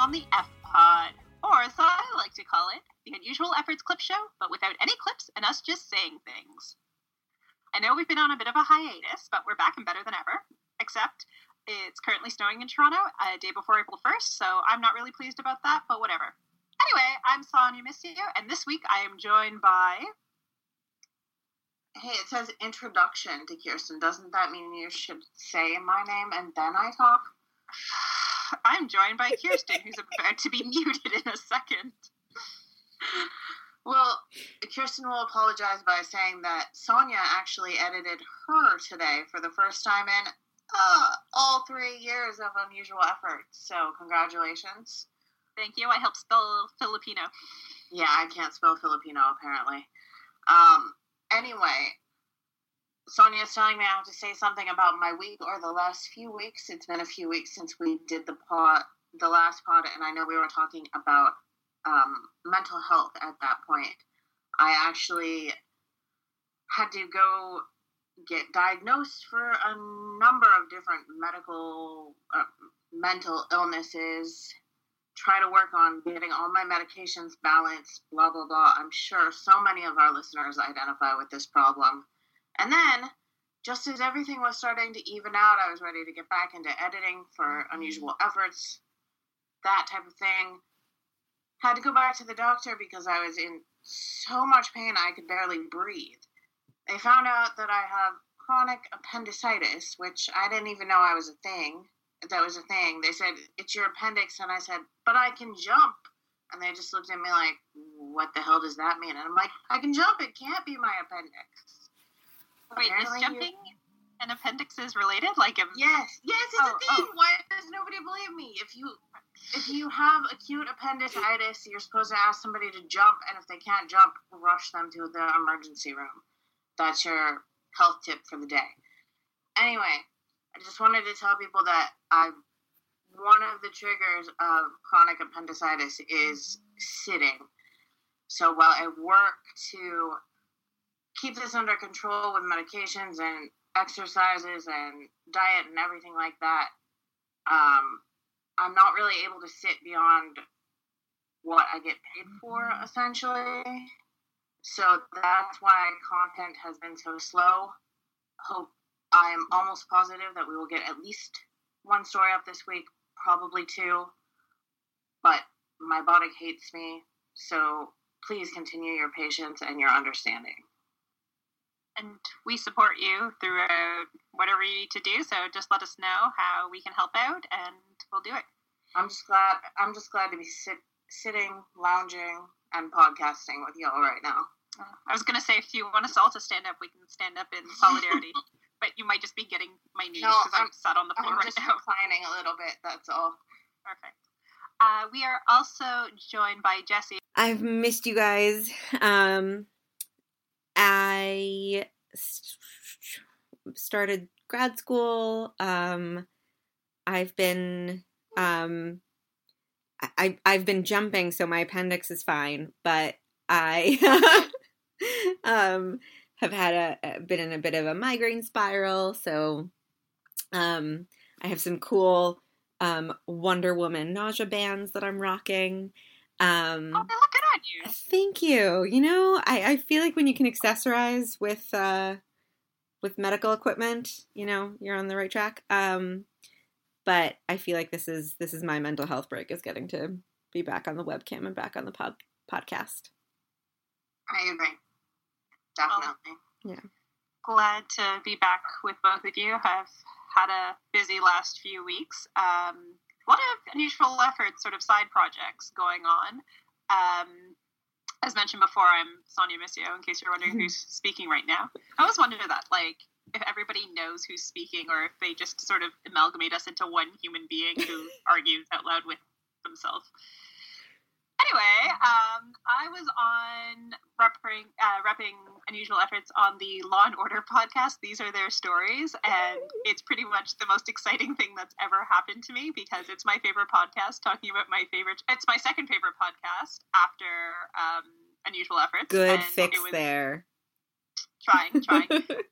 On the F-Pod, or as I like to call it, the Unusual Efforts clip show, but without any clips and us just saying things. I know we've been on a bit of a hiatus, but we're back and better than ever, except it's currently snowing in Toronto a day before April 1st, so I'm not really pleased about that, but whatever. Anyway, I'm Sonia Missio, and this week I am joined by... Hey, it says introduction to Kirsten. Doesn't that mean you should say my name and then I talk? I'm joined by Kirsten, who's about to be muted in a second. Well, Kirsten will apologize by saying that Sonia actually edited her today for the first time in all 3 years of Unusual Efforts. So, congratulations. Thank you. I helped spell Filipino. Yeah, I can't spell Filipino, apparently. Anyway... Sonia's telling me I have to say something about my week or the last few weeks. It's been a few weeks since we did the last pod, and I know we were talking about mental health at that point. I actually had to go get diagnosed for a number of different mental illnesses, try to work on getting all my medications balanced, blah, blah, blah. I'm sure so many of our listeners identify with this problem. And then, just as everything was starting to even out, I was ready to get back into editing for Unusual Efforts, that type of thing. Had to go back to the doctor because I was in so much pain I could barely breathe. They found out that I have chronic appendicitis, which I didn't even know that was a thing. They said, it's your appendix, and I said, but I can jump. And they just looked at me like, what the hell does that mean? And I'm like, I can jump, it can't be my appendix. Wait, apparently is jumping and appendixes related? Like, yes, it's a thing. Oh. Why does nobody believe me? If you have acute appendicitis, you're supposed to ask somebody to jump, and if they can't jump, rush them to the emergency room. That's your health tip for the day. Anyway, I just wanted to tell people that one of the triggers of chronic appendicitis is sitting. So while I work to keep this under control with medications and exercises and diet and everything like that, I'm not really able to sit beyond what I get paid for, essentially. So that's why content has been so slow. I'm almost positive that we will get at least one story up this week, probably two. But my body hates me, so please continue your patience and your understanding. And we support you throughout whatever you need to do, so just let us know how we can help out, and we'll do it. I'm just glad to be sitting, lounging, and podcasting with y'all right now. I was going to say, if you want us all to stand up, we can stand up in solidarity, but you might just be getting my knees because I'm sat on the floor right now. I'm just reclining a little bit, that's all. Perfect. We are also joined by Jesse. I've missed you guys. I started grad school. I've been I've been jumping, so my appendix is fine. But I have had been in a bit of a migraine spiral. So I have some cool Wonder Woman nausea bands that I'm rocking. Oh, look at you. Thank you. You know, I feel like when you can accessorize with medical equipment, you know, you're on the right track. But I feel like this is my mental health break, is getting to be back on the webcam and back on the podcast. I agree. Definitely. Yeah. Glad to be back with both of you. I've had a busy last few weeks. A lot of unusual efforts, sort of side projects going on. As mentioned before, I'm Sonia Missio, in case you're wondering who's speaking right now. I always wonder that, like, if everybody knows who's speaking or if they just sort of amalgamate us into one human being who argues out loud with themselves. Anyway, I was on repping Unusual Efforts on the Law & Order podcast. These are their stories, and it's pretty much the most exciting thing that's ever happened to me because it's my favorite podcast talking about my favorite... It's my second favorite podcast after Unusual Efforts. Good fix there. Trying.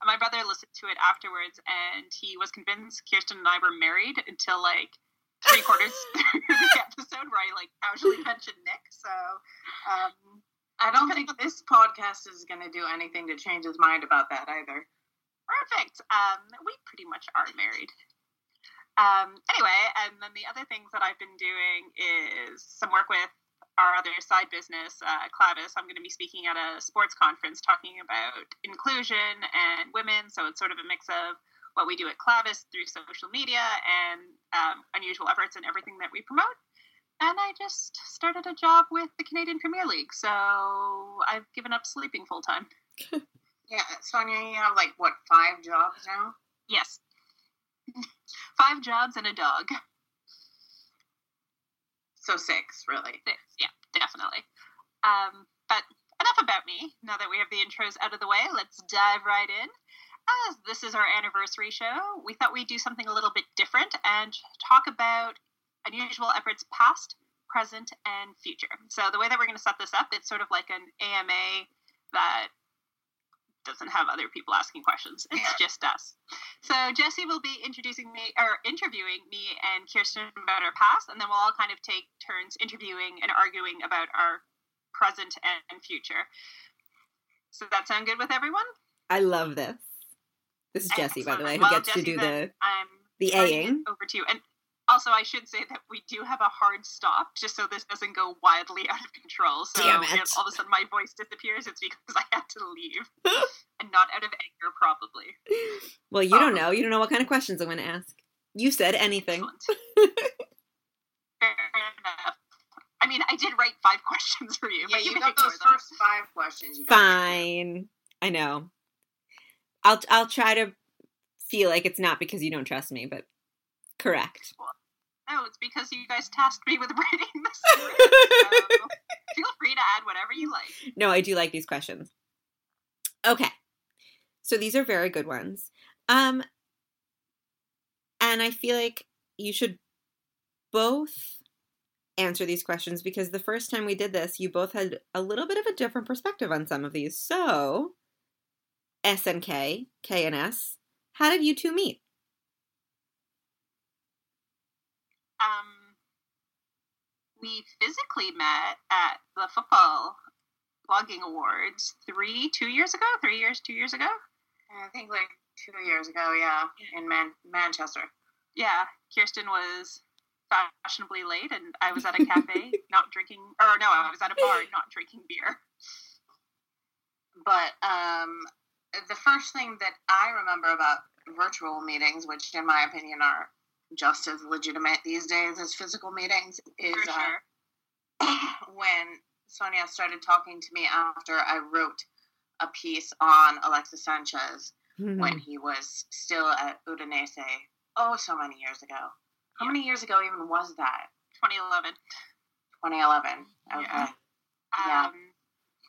My brother listened to it afterwards, and he was convinced Kirsten and I were married until, like, three-quarters through the episode where I, like, casually mentioned Nick, so I don't think this podcast is going to do anything to change his mind about that either. Perfect. We pretty much are married. Anyway, and then the other things that I've been doing is some work with our other side business, Clavis. I'm going to be speaking at a sports conference talking about inclusion and women, so it's sort of a mix of what we do at Clavis through social media and Unusual Efforts and everything that we promote. And I just started a job with the Canadian Premier League, so I've given up sleeping full time. Yeah, Sonia, you have like, what, 5 jobs now? Yes. 5 jobs and a dog. So 6, really. 6, yeah, definitely. But enough about me. Now that we have the intros out of the way, let's dive right in. As this is our anniversary show, we thought we'd do something a little bit different and talk about Unusual Efforts past, present, and future. So the way that we're going to set this up, it's sort of like an AMA that doesn't have other people asking questions. It's just us. So Jesse will be interviewing me and Kirsten about our past, and then we'll all kind of take turns interviewing and arguing about our present and future. So that sound good with everyone? I love this. This is Jesse, by the way, who gets Jessie, to do the A-ing. Over to you. And also, I should say that we do have a hard stop, just so this doesn't go wildly out of control. So if all of a sudden my voice disappears, it's because I had to leave. And not out of anger, probably. Well, you don't know. You don't know what kind of questions I'm going to ask. You said anything. Fair enough. I mean, I did write 5 questions for you. Yeah, but you got those first 5 questions. Fine. I know. I'll try to feel like it's not because you don't trust me, but correct. Well, no, it's because you guys tasked me with writing this story, so feel free to add whatever you like. No, I do like these questions. Okay. So these are very good ones. And I feel like you should both answer these questions because the first time we did this, you both had a little bit of a different perspective on some of these. So... S and K, K and S. How did you two meet? We physically met at the football blogging awards 2 years ago? I think like 2 years ago, yeah, in Manchester. Yeah, Kirsten was fashionably late and I was at a cafe I was at a bar not drinking beer. But, the first thing that I remember about virtual meetings, which in my opinion are just as legitimate these days as physical meetings, is when Sonia started talking to me after I wrote a piece on Alexis Sanchez when he was still at Udinese so many years ago. How many years ago even was that? 2011. 2011. Okay. Yeah.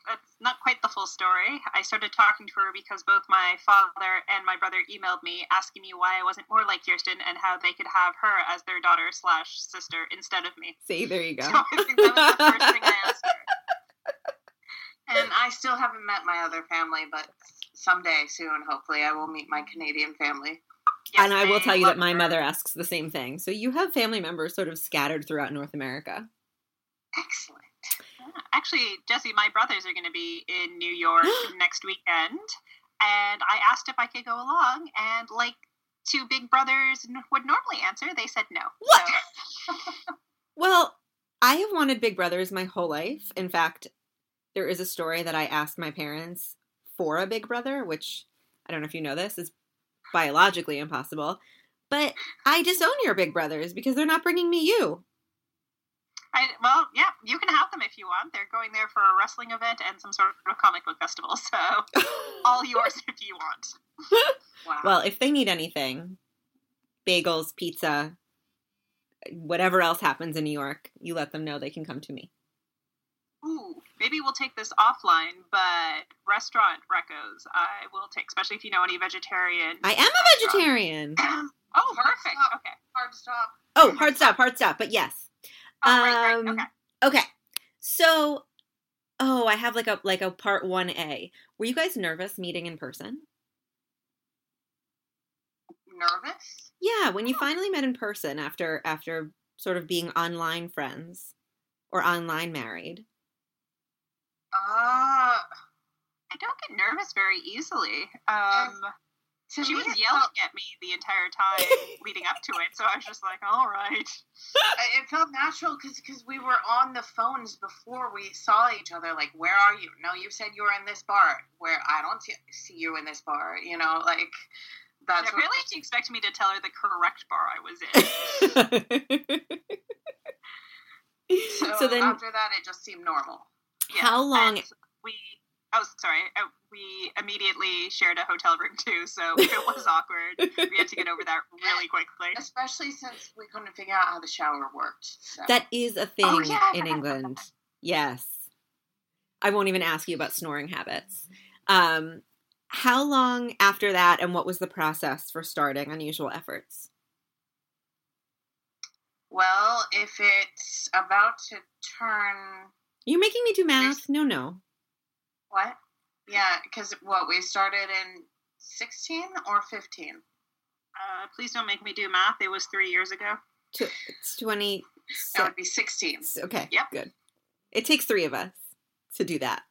That's not quite the full story. I started talking to her because both my father and my brother emailed me asking me why I wasn't more like Kirsten and how they could have her as their daughter/sister instead of me. See, there you go. So I think that was the first thing I asked her. And I still haven't met my other family, but someday soon, hopefully, I will meet my Canadian family. Yes, and I will tell you that my mother asks the same thing. So you have family members sort of scattered throughout North America. Excellent. I actually, Jesse, my brothers are going to be in New York next weekend, and I asked if I could go along, and like two big brothers would normally answer, they said no. What? So. Well, I have wanted big brothers my whole life. In fact, there is a story that I asked my parents for a big brother, which I don't know if you know this, is biologically impossible. But I disown your big brothers because they're not bringing me you. Well, yeah, you can have them if you want. They're going there for a wrestling event and some sort of comic book festival, so all yours if you want. Wow. Well, if they need anything, bagels, pizza, whatever else happens in New York, you let them know they can come to me. Ooh, maybe we'll take this offline, but restaurant recos I will take, especially if you know any vegetarian. I am a vegetarian. Oh, perfect. Stop. Okay. Hard stop. Oh, hard stop, but yes. Right. Okay. So, I have like a part 1A. Were you guys nervous meeting in person? Nervous? Yeah, when you finally met in person after sort of being online friends or online married. I don't get nervous very easily. She was yelling at me the entire time leading up to it, so I was just like, all right. It felt natural because we were on the phones before we saw each other, like, where are you? No, you said you were in this bar. Where I don't see you in this bar, you know, like, that's yeah, apparently she expected me to tell her the correct bar I was in. So then, after that, it just seemed normal. Yeah. How long... We immediately shared a hotel room too, so it was awkward. We had to get over that really quickly. Especially since we couldn't figure out how the shower worked. So. That is a thing in England. Yes. I won't even ask you about snoring habits. How long after that, and what was the process for starting Unusual Efforts? Well, if it's about to turn... You're making me do math? No. What? Yeah, because we started in 16 or 15? Please don't make me do math. It was 3 years ago. It's 20. That would be 16. Okay, yep. Good. It takes three of us to do that.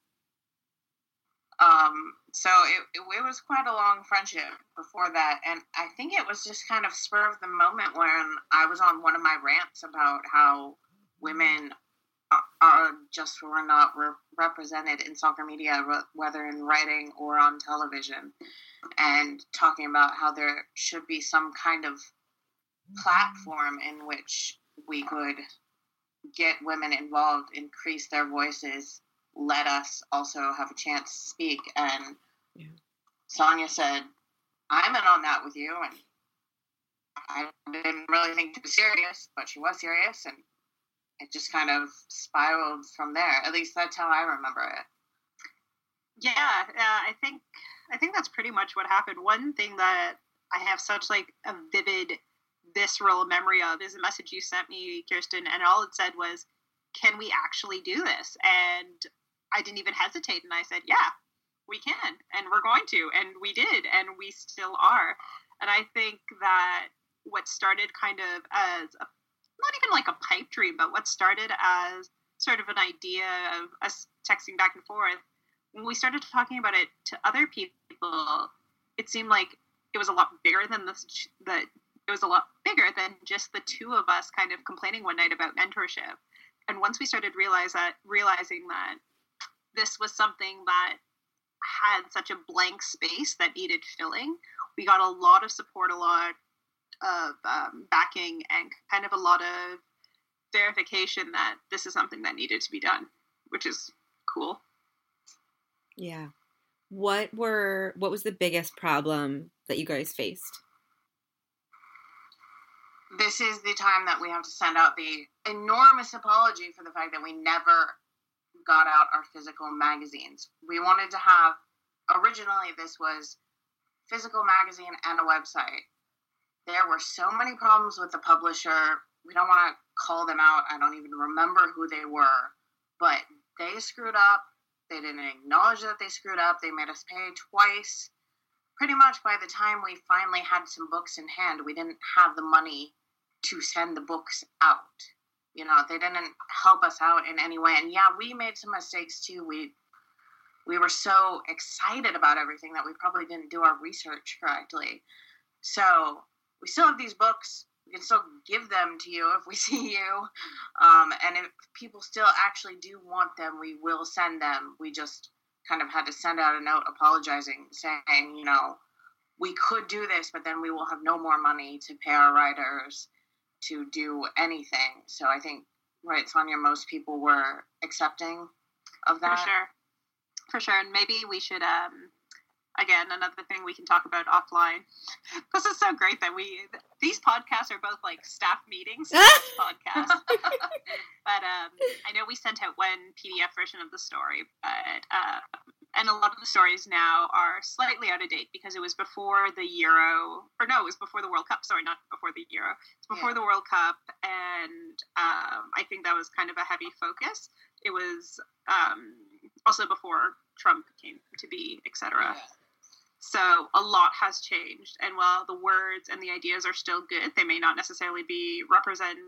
So it was quite a long friendship before that, and I think it was just kind of spur of the moment when I was on one of my rants about how women were not represented in soccer media, whether in writing or on television, and talking about how there should be some kind of platform in which we could get women involved, increase their voices, let us also have a chance to speak. And yeah. Sonia said, I'm in on that with you, and I didn't really think it was serious, but she was serious, and it just kind of spiraled from there. At least that's how I remember it. Yeah, I think that's pretty much what happened. One thing that I have such like a vivid, visceral memory of is a message you sent me, Kirsten, and all it said was, "Can we actually do this?" And I didn't even hesitate, and I said, "Yeah, we can, and we're going to," and we did, and we still are. And I think that what started kind of as a not even like a pipe dream, but what started as sort of an idea of us texting back and forth, when we started talking about it to other people, it seemed like it was a lot bigger than just the two of us kind of complaining one night about mentorship. And once we started realizing that this was something that had such a blank space that needed filling, we got a lot of support, a lot of backing, and kind of a lot of verification that this is something that needed to be done, which is cool. Yeah. What was the biggest problem that you guys faced? This is the time that we have to send out the enormous apology for the fact that we never got out our physical magazines. We wanted to have, originally this was physical magazine and a website. There were so many problems with the publisher. We don't want to call them out. I don't even remember who they were. But they screwed up. They didn't acknowledge that they screwed up. They made us pay twice. Pretty much by the time we finally had some books in hand, we didn't have the money to send the books out. You know, they didn't help us out in any way. And yeah, we made some mistakes too. We were so excited about everything that we probably didn't do our research correctly. So we still have these books. We can still give them to you if we see you. And if people still actually do want them, we will send them. We just kind of had to send out a note apologizing, saying, you know, we could do this, but then we will have no more money to pay our writers to do anything. So I think, right, Sonia, most people were accepting of that. For sure. And maybe we should, again, another thing we can talk about offline. This is so great that these podcasts are both like staff meetings podcasts. But I know we sent out one PDF version of the story, but and a lot of the stories now are slightly out of date because it was before the Euro, or no, it was before the World Cup. Sorry, not before the Euro. It's before the World Cup, and I think that was kind of a heavy focus. It was also before Trump came to be, etc. Yeah. So a lot has changed, and while the words and the ideas are still good, they may not necessarily be representing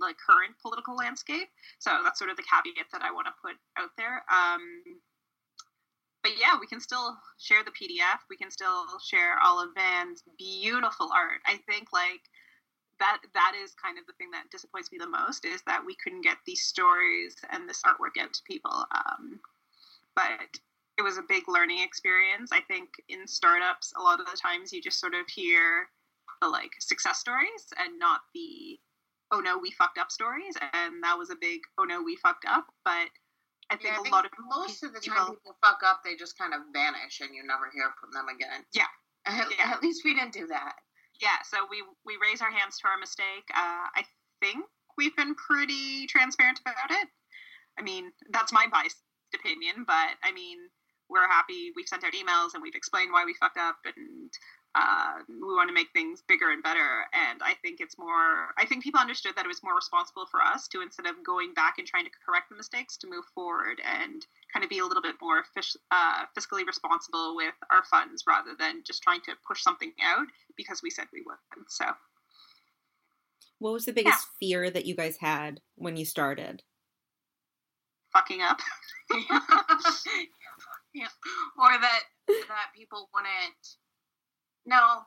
the current political landscape. So that's sort of the caveat that I want to put out there. But yeah, we can still share the PDF. We can still share all of Van's beautiful art. I think like that is kind of the thing that disappoints me the most, is that we couldn't get these stories and this artwork out to people. But it was a big learning experience. I think in startups, a lot of the times you just sort of hear the like success stories and not the, oh no, we fucked up stories. And that was a big, oh no, we fucked up. But I think a lot of most of the time people fuck up, they just kind of vanish and you never hear from them again. Yeah. At least we didn't do that. Yeah. So we raise our hands to our mistake. I think we've been pretty transparent about it. I mean, that's my biased opinion, but I mean, we're happy. We've sent out emails and we've explained why we fucked up, and we want to make things bigger and better. And I think people understood that it was more responsible for us to, instead of going back and trying to correct the mistakes, to move forward and kind of be a little bit more fiscally responsible with our funds, rather than just trying to push something out because we said we would. So what was the biggest fear that you guys had when you started? Fucking up. Yeah. Or that people wouldn't. No,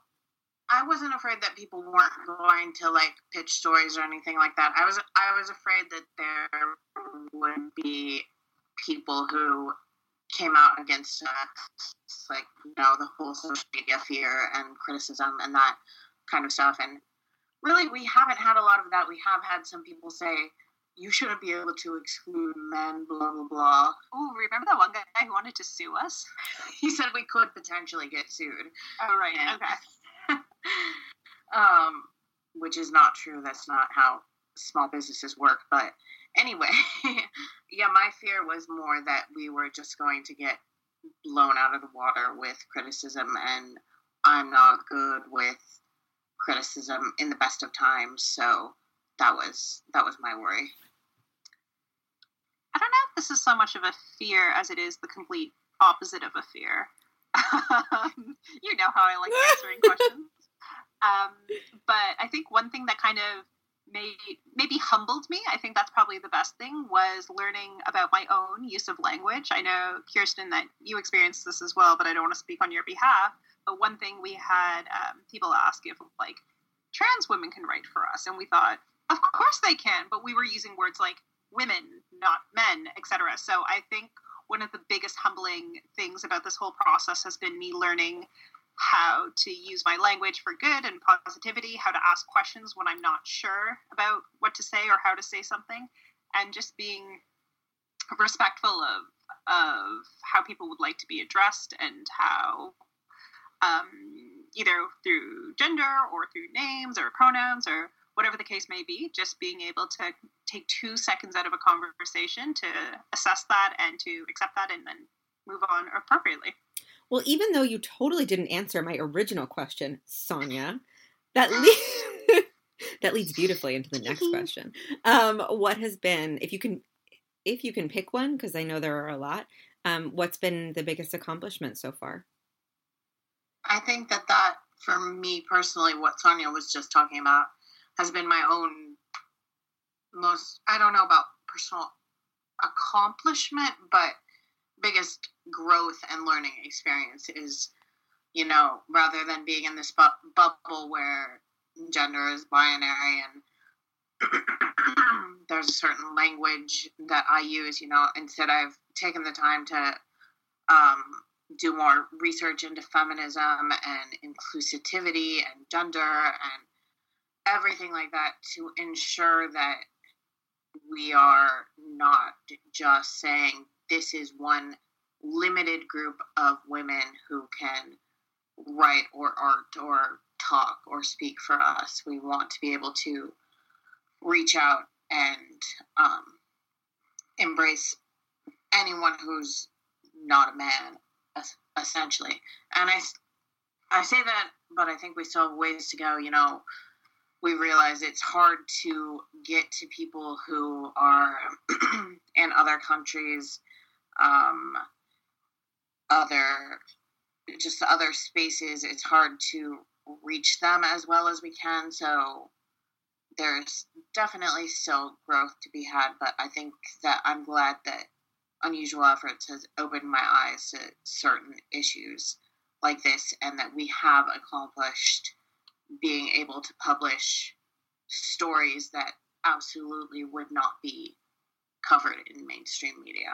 I wasn't afraid that people weren't going to like pitch stories or anything like that. I was afraid that there would be people who came out against us, like, you know, the whole social media fear and criticism and that kind of stuff. And really, we haven't had a lot of that. We have had some people say, you shouldn't be able to exclude men, blah, blah, blah. Oh, remember that one guy who wanted to sue us? He said we could potentially get sued. Oh, right. And, okay. Which is not true. That's not how small businesses work. But anyway, yeah, my fear was more that we were just going to get blown out of the water with criticism, and I'm not good with criticism in the best of times, so that was my worry. I don't know if this is so much of a fear as it is the complete opposite of a fear. You know how I like answering questions. But I think one thing that kind of maybe humbled me, I think that's probably the best thing, was learning about my own use of language. I know, Kirsten, that you experienced this as well, but I don't want to speak on your behalf. But one thing we had people ask if, like, trans women can write for us, and we thought, of course they can, but we were using words like women, not men, etc. So I think one of the biggest humbling things about this whole process has been me learning how to use my language for good and positivity, how to ask questions when I'm not sure about what to say or how to say something, and just being respectful of how people would like to be addressed, and how either through gender or through names or pronouns or whatever the case may be, just being able to take 2 seconds out of a conversation to assess that and to accept that and then move on appropriately. Well, even though you totally didn't answer my original question, Sonia, that leads beautifully into the next question. What has been, if you can pick one, because I know there are a lot, what's been the biggest accomplishment so far? I think that for me personally, what Sonia was just talking about has been my own most, I don't know about personal accomplishment, but biggest growth and learning experience is, you know, rather than being in this bubble where gender is binary and there's a certain language that I use, you know, instead I've taken the time to do more research into feminism and inclusivity and gender and everything like that to ensure that we are not just saying this is one limited group of women who can write or art or talk or speak for us. We want to be able to reach out and embrace anyone who's not a man, essentially. And I say that, but I think we still have ways to go. You know, we realize it's hard to get to people who are in other countries, other spaces. It's hard to reach them as well as we can. So there's definitely still growth to be had, but I think that I'm glad that Unusual Efforts has opened my eyes to certain issues like this, and that we have accomplished being able to publish stories that absolutely would not be covered in mainstream media.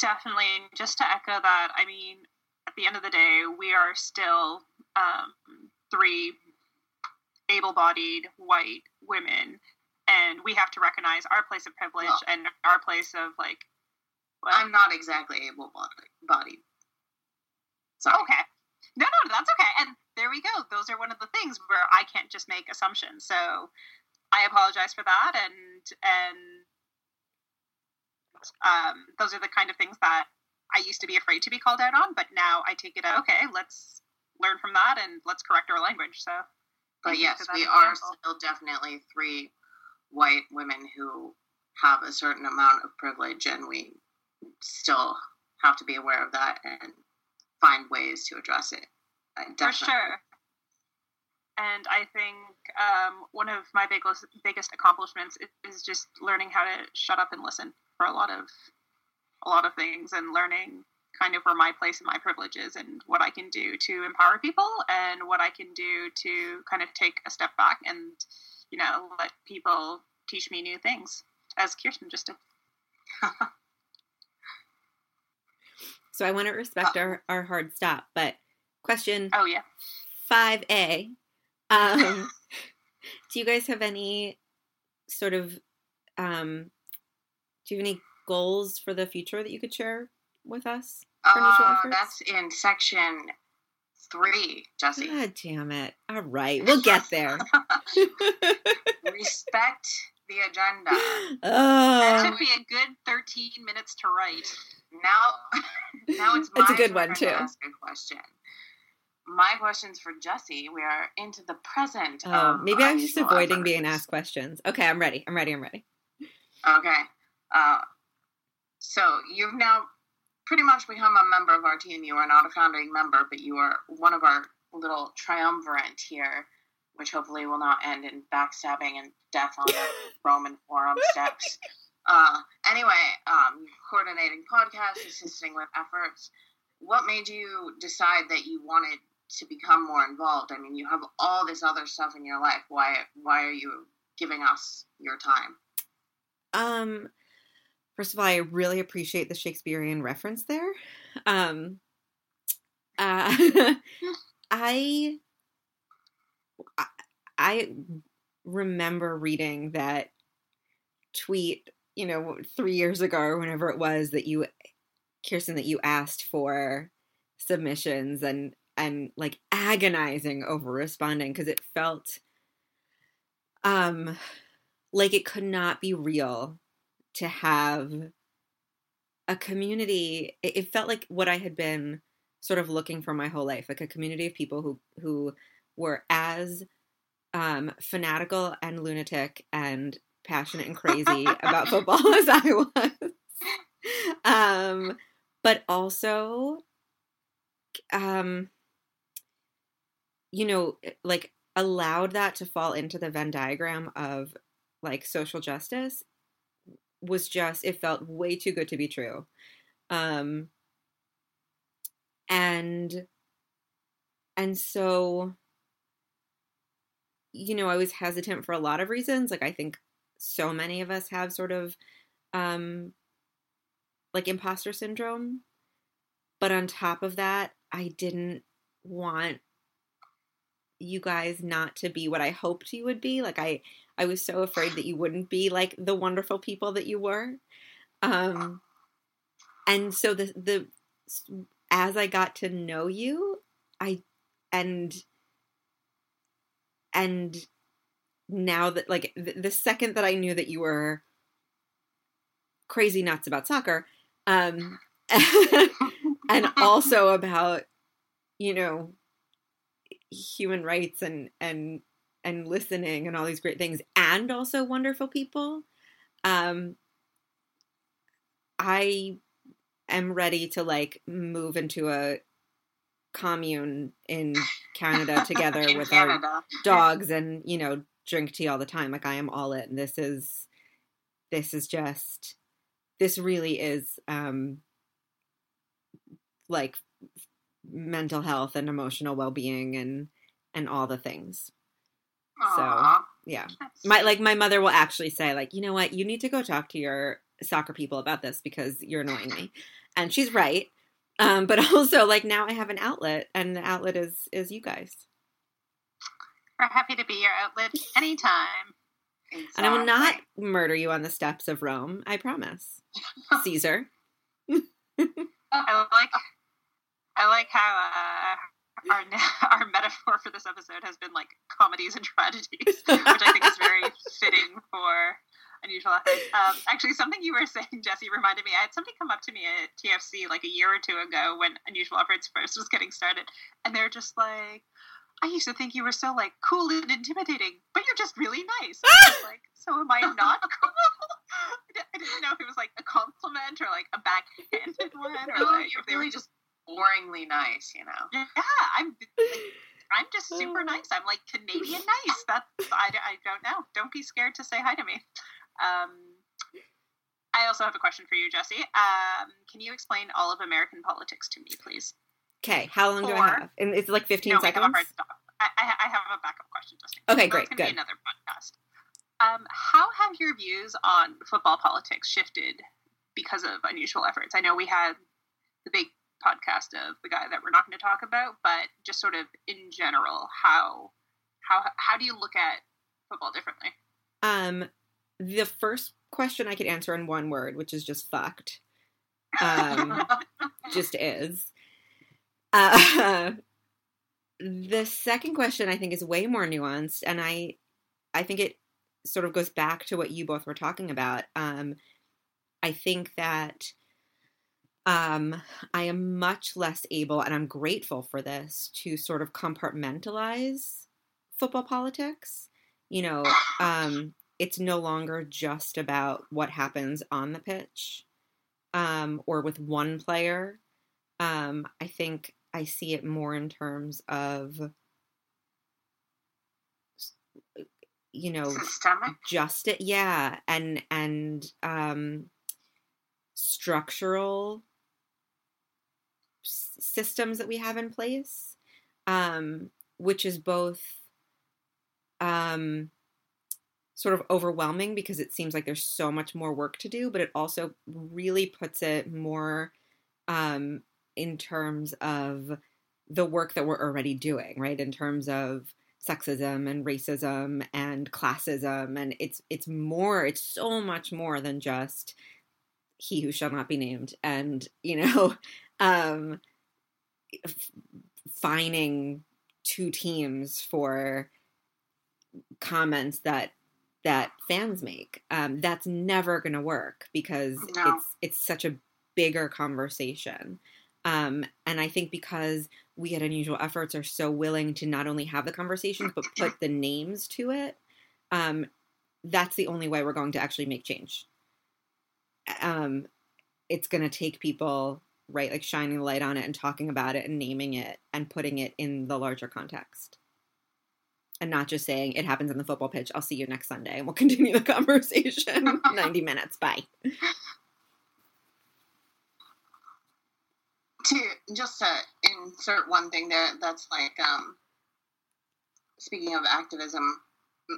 Definitely. Just to echo that, I mean, at the end of the day, we are still three able-bodied white women, and we have to recognize our place of privilege and our place of, like... Well, I'm not exactly able-bodied. Sorry. Okay. No, that's okay. And there we go. Those are one of the things where I can't just make assumptions. So I apologize for that, and those are the kind of things that I used to be afraid to be called out on, but now I take it out, okay, let's learn from that, and let's correct our language, so... But yes, we are still definitely three white women who have a certain amount of privilege, and we still have to be aware of that and find ways to address it. For sure. And I think one of my biggest accomplishments is just learning how to shut up and listen for a lot of things, and learning kind of where my place and my privilege is, and what I can do to empower people, and what I can do to kind of take a step back and, you know, let people teach me new things, as Kirsten just did. So I want to respect our hard stop, but question 5A. Do you guys have any sort of, do you have any goals for the future that you could share with us? That's in section 3, Jesse. God damn it. All right. We'll get there. Respect the agenda. That should be a good 13 minutes to write. Now it's a good one too. To ask a question. My question's for Jesse. We are into the present. Maybe I'm just avoiding being asked questions. Okay. I'm ready. Okay. So you've now pretty much become a member of our team. You are not a founding member, but you are one of our little triumvirate here, which hopefully will not end in backstabbing and death on the Roman forum steps. Anyway, coordinating podcasts, assisting with efforts. What made you decide that you wanted to become more involved? I mean, you have all this other stuff in your life. Why are you giving us your time? First of all, I really appreciate the Shakespearean reference there. I remember reading that tweet, you know, 3 years ago or whenever it was that you, Kirsten, that you asked for submissions and like agonizing over responding because it felt like it could not be real to have a community. It felt like what I had been sort of looking for my whole life, like a community of people who were as fanatical and lunatic and passionate and crazy about football as I was. But also, you know, like allowed that to fall into the Venn diagram of like social justice was just, it felt way too good to be true. And so, you know, I was hesitant for a lot of reasons. Like, I think so many of us have sort of, like, imposter syndrome. But on top of that, I didn't want you guys not to be what I hoped you would be. Like, I was so afraid that you wouldn't be, like, the wonderful people that you were. And so the as I got to know you, and now that, like, the second that I knew that you were crazy nuts about soccer, and also about, you know, human rights and listening and all these great things, and also wonderful people, I am ready to, like, move into a commune in Canada together with our dogs and, you know, drink tea all the time. Like, I am all in. This is just, this really is, like, mental health and emotional well-being and all the things. Aww. So, yeah. My mother will actually say, like, you know what, you need to go talk to your soccer people about this because you're annoying me. And she's right. But also, like, now I have an outlet, and the outlet is you guys. We're happy to be your outlet anytime. Exactly. And I will not murder you on the steps of Rome, I promise. Caesar. I like how our metaphor for this episode has been, like, comedies and tragedies, which I think is very fitting for Unusual Efforts. Actually, something you were saying, Jesse, reminded me. I had somebody come up to me at TFC like a year or two ago when Unusual Efforts first was getting started, and they're just like, "I used to think you were so, like, cool and intimidating, but you're just really nice." I was like, "So am I not cool?" I didn't know if it was, like, a compliment or, like, a backhanded one, or, like, if they were just boringly nice, you know? Yeah, I'm just super nice. I'm, like, Canadian nice. That's I don't know. Don't be scared to say hi to me. I also have a question for you, Jesse. Can you explain all of American politics to me, please? Okay. How long do I have? And it's like 15 seconds. I have a hard stop. I have a backup question, Jesse. Okay, great. It's going to be another podcast. How have your views on football politics shifted because of Unusual Efforts? I know we had the big podcast of the guy that we're not going to talk about, but just sort of in general, how do you look at football differently? The first question I could answer in one word, which is just fucked. Just is. The second question I think is way more nuanced, and I think it sort of goes back to what you both were talking about. I think that I am much less able, and I'm grateful for this, to sort of compartmentalize football politics. You know, it's no longer just about what happens on the pitch, or with one player. I think I see it more in terms of, you know, systemic justice. Yeah. And structural systems that we have in place, which is both sort of overwhelming because it seems like there's so much more work to do, but it also really puts it more in terms of the work that we're already doing, right? In terms of sexism and racism and classism, and it's so much more than just he who shall not be named, and, you know, fining two teams for comments that fans make. That's never going to work because it's such a bigger conversation. And I think because we at Unusual Efforts are so willing to not only have the conversations, but put the names to it, that's the only way we're going to actually make change. It's going to take people, right, like shining the light on it and talking about it and naming it and putting it in the larger context. and not just saying it happens on the football pitch. I'll see you next Sunday and we'll continue the conversation. 90 minutes. Bye. Just to insert one thing there, that's like, speaking of activism,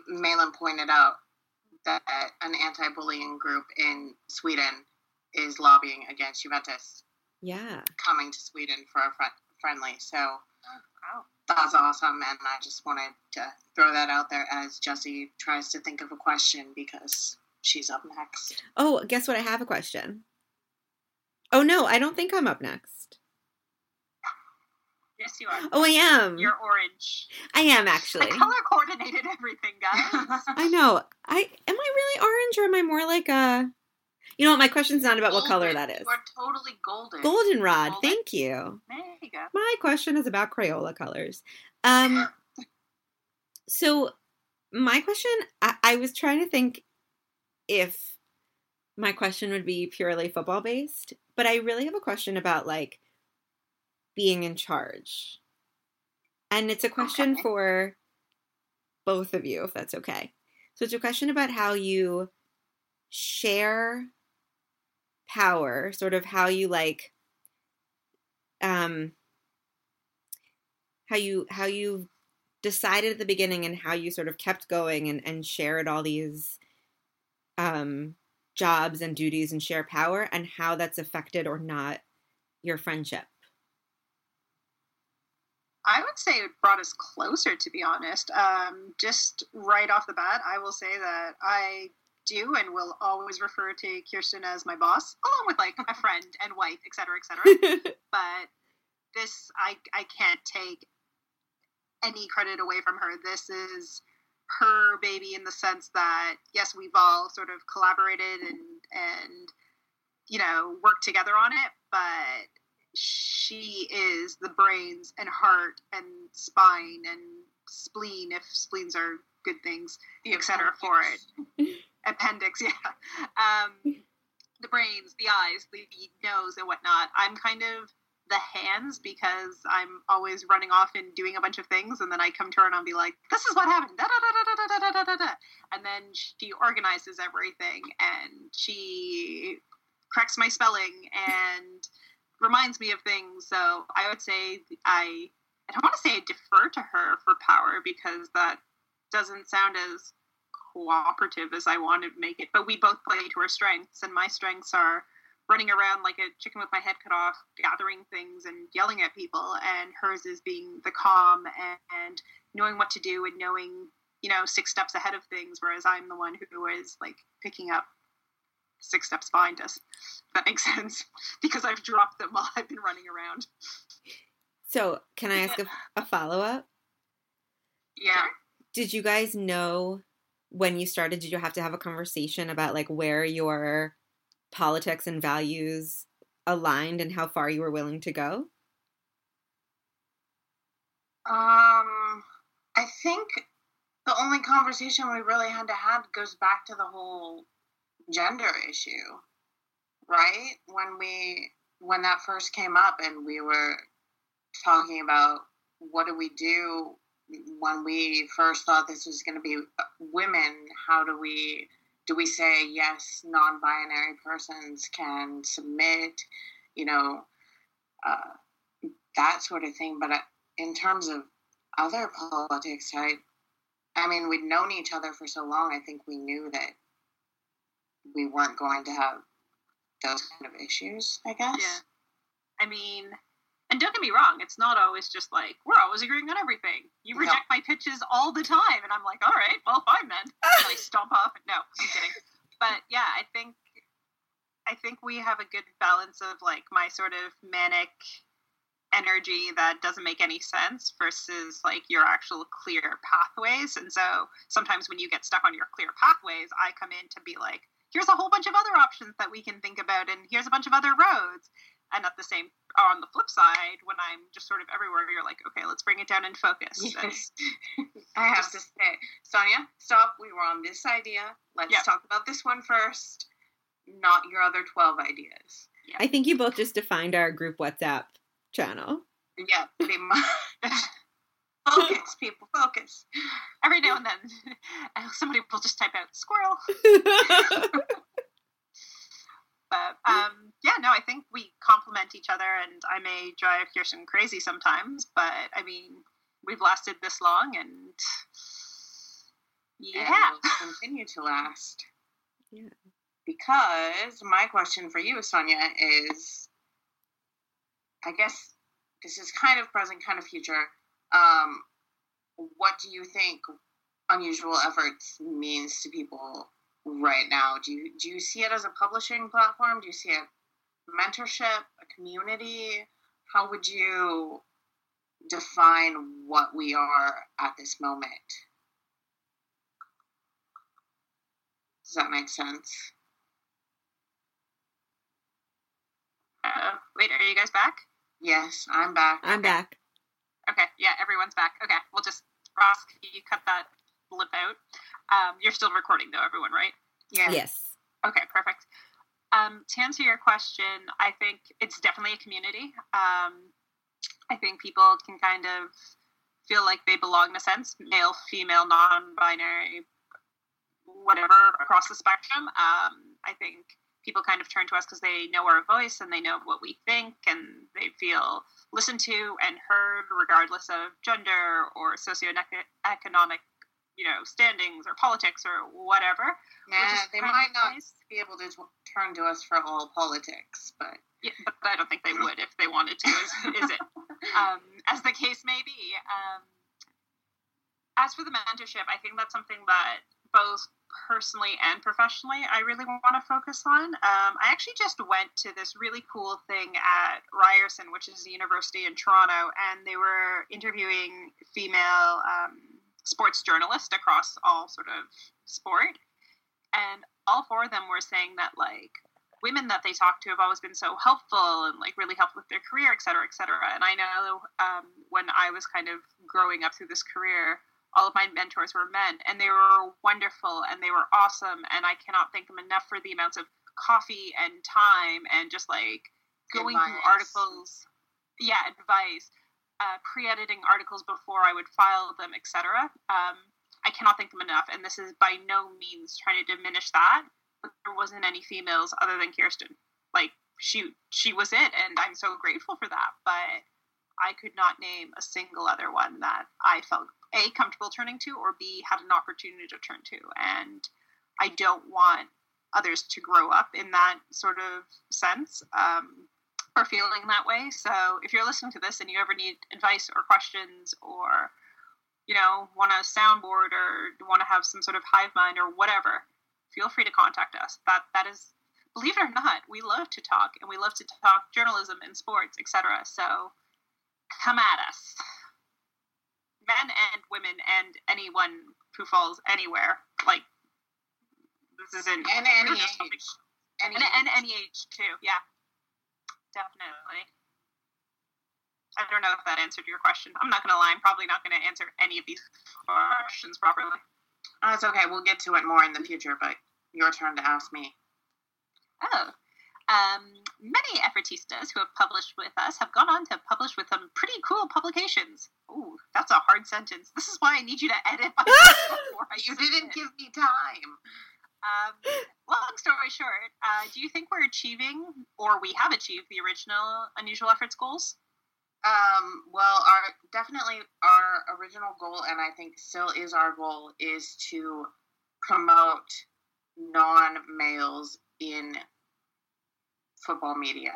Malin pointed out that an anti-bullying group in Sweden is lobbying against Juventus. Yeah. Coming to Sweden for a friendly. So that's awesome. And I just wanted to throw that out there as Jesse tries to think of a question because she's up next. Oh, guess what? I have a question. Oh, no, I don't think I'm up next. Yes, you are. Oh, I am. You're orange. I am, actually. I color-coordinated everything, guys. I know. Am I really orange, or am I more like a... You know what? My question's not about golden. What color that is. You are totally golden. Goldenrod. Thank you. There you go. My question is about Crayola colors. So my question, I was trying to think if my question would be purely football-based, but I really have a question about, like, being in charge. And it's a question for both of you, if that's okay. So it's a question about how you share power, sort of how you like, how you decided at the beginning and how you sort of kept going and shared all these, jobs and duties and share power, and how that's affected or not your friendship. I would say it brought us closer, to be honest. Just right off the bat, I will say that I do and will always refer to Kirsten as my boss, along with like a friend and wife, et cetera, et cetera. But this, I can't take any credit away from her. This is her baby, in the sense that, yes, we've all sort of collaborated and you know, worked together on it, but she is the brains and heart and spine and spleen, if spleens are good things, etc. for it. Appendix, yeah. The brains, the eyes, the nose and whatnot. I'm kind of the hands, because I'm always running off and doing a bunch of things, and then I come to her and I'll be like, this is what happened, da, da, da, da, da, da, da, da. And then she organizes everything, and she corrects my spelling and reminds me of things. So I would say I don't want to say I defer to her for power, because that doesn't sound as cooperative as I want to make it, but we both play to our strengths, and my strengths are running around like a chicken with my head cut off, gathering things and yelling at people, and hers is being the calm and knowing what to do and knowing, you know, 6 steps ahead of things, whereas I'm the one who is like picking up 6 steps behind us. If that makes sense, because I've dropped them while I've been running around. So can I ask a follow-up? Yeah. Sure. Did you guys know when you started, did you have to have a conversation about like where your politics and values aligned and how far you were willing to go? I think the only conversation we really had to have goes back to the whole gender issue, right? When that first came up and we were talking about what do we do when we first thought this was going to be women, how do we say, yes, non-binary persons can submit, you know, that sort of thing. But in terms of other politics, I mean, we'd known each other for so long, I think we knew that we weren't going to have those kind of issues, I guess. Yeah. I mean, and don't get me wrong, it's not always just like, we're always agreeing on everything. You reject my pitches all the time. And I'm like, all right, well, fine then. And I stomp off. No, I'm kidding. But yeah, I think we have a good balance of like my sort of manic energy that doesn't make any sense versus like your actual clear pathways. And so sometimes when you get stuck on your clear pathways, I come in to be like, here's a whole bunch of other options that we can think about. And here's a bunch of other roads. And at the same, on the flip side, when I'm just sort of everywhere, you're like, okay, let's bring it down and focus. Yes. I have to say, Sonia, stop. We were on this idea. Let's talk about this one first, not your other 12 ideas. Yeah. I think you both just defined our group WhatsApp channel. Yeah, pretty much. Focus, people, focus. Every now and then, somebody will just type out squirrel. But, I think we complement each other, and I may drive Kirsten crazy sometimes, but, I mean, we've lasted this long, and, yeah. We'll continue to last. Yeah. Because my question for you, Sonia, is, I guess this is kind of present, kind of future. What do you think Unusual Efforts means to people right now? Do you see it as a publishing platform? Do you see it mentorship, a community? How would you define what we are at this moment? Does that make sense? Wait, are you guys back? Yes, I'm back. I'm back. Okay, yeah, everyone's back. Okay, we'll just, Ross, you cut that blip out. You're still recording, though, everyone, right? Yeah. Yes. Okay, perfect. To answer your question, I think it's definitely a community. I think people can kind of feel like they belong in a sense, male, female, non-binary, whatever, across the spectrum. I think people kind of turn to us because they know our voice and they know what we think and they feel listened to and heard regardless of gender or socioeconomic, standings or politics or whatever. Yeah, they might not be able to turn to us for all politics, but... Yeah, but I don't think they would if they wanted to, is it? As the case may be. As for the mentorship, I think that's something that both personally and professionally I really want to focus on. I actually just went to this really cool thing at Ryerson, which is a university in Toronto, and they were interviewing female sports journalists across all sort of sport. And all four of them were saying that, women that they talk to have always been so helpful and really helped with their career, et cetera, et cetera. And I know when I was kind of growing up through this career, all of my mentors were men, and they were wonderful and they were awesome. And I cannot thank them enough for the amounts of coffee and time and just going through articles. Yeah. Advice, pre-editing articles before I would file them, et cetera. I cannot thank them enough. And this is by no means trying to diminish that. There wasn't any females other than Kirsten. She was it, and I'm so grateful for that, but I could not name a single other one that I felt A, comfortable turning to, or B, had an opportunity to turn to, and I don't want others to grow up in that sort of sense, or feeling that way. So if you're listening to this and you ever need advice or questions or, want a soundboard or want to have some sort of hive mind or whatever, feel free to contact us. That is, believe it or not, we love to talk, and we love to talk journalism and sports, etc. So come at us. Men and women and anyone who falls anywhere. This isn't... And any age. And any age, too. Yeah. Definitely. I don't know if that answered your question. I'm not going to lie. I'm probably not going to answer any of these questions properly. That's okay. We'll get to it more in the future, but your turn to ask me. Oh. Many effortistas who have published with us have gone on to publish with some pretty cool publications. Ooh, that's a hard sentence. This is why I need you to edit my before I You didn't it. Give me time. Long story short, do you think we're achieving, or we have achieved, the original Unusual Efforts goals? Our original goal, and I think still is our goal, is to promote non-males in football media.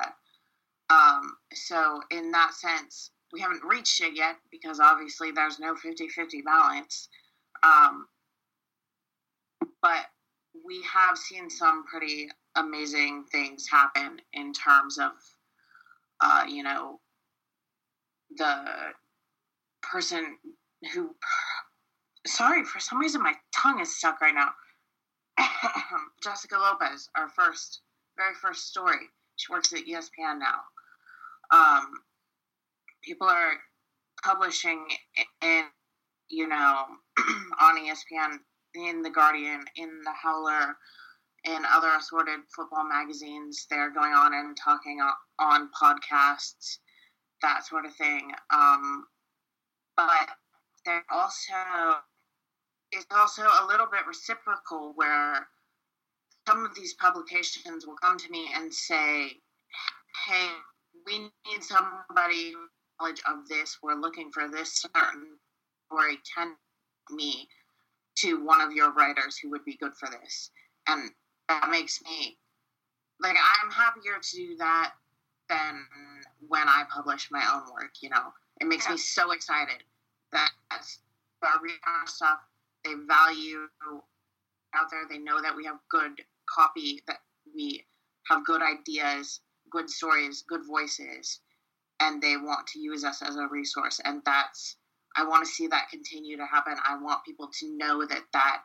So in that sense, we haven't reached it yet because obviously there's no 50-50 balance. But we have seen some pretty amazing things happen in terms of, the person who, sorry, for some reason my tongue is stuck right now. Jessica Lopez, our very first story. She works at ESPN now. People are publishing in, on ESPN, in The Guardian, in The Howler, in other assorted football magazines. They're going on and talking on podcasts, that sort of thing. But they're also, it's also a little bit reciprocal, where some of these publications will come to me and say, hey, we need somebody with knowledge of this. We're looking for this certain story. Can me to one of your writers who would be good for this. And that makes me, like, I'm happier to do that than when I publish my own work, you know. It makes me so excited that our stuff, they value out there. They know that we have good copy, that we have good ideas, good stories, good voices, and they want to use us as a resource. And that's, I want to see that continue to happen. I want people to know that that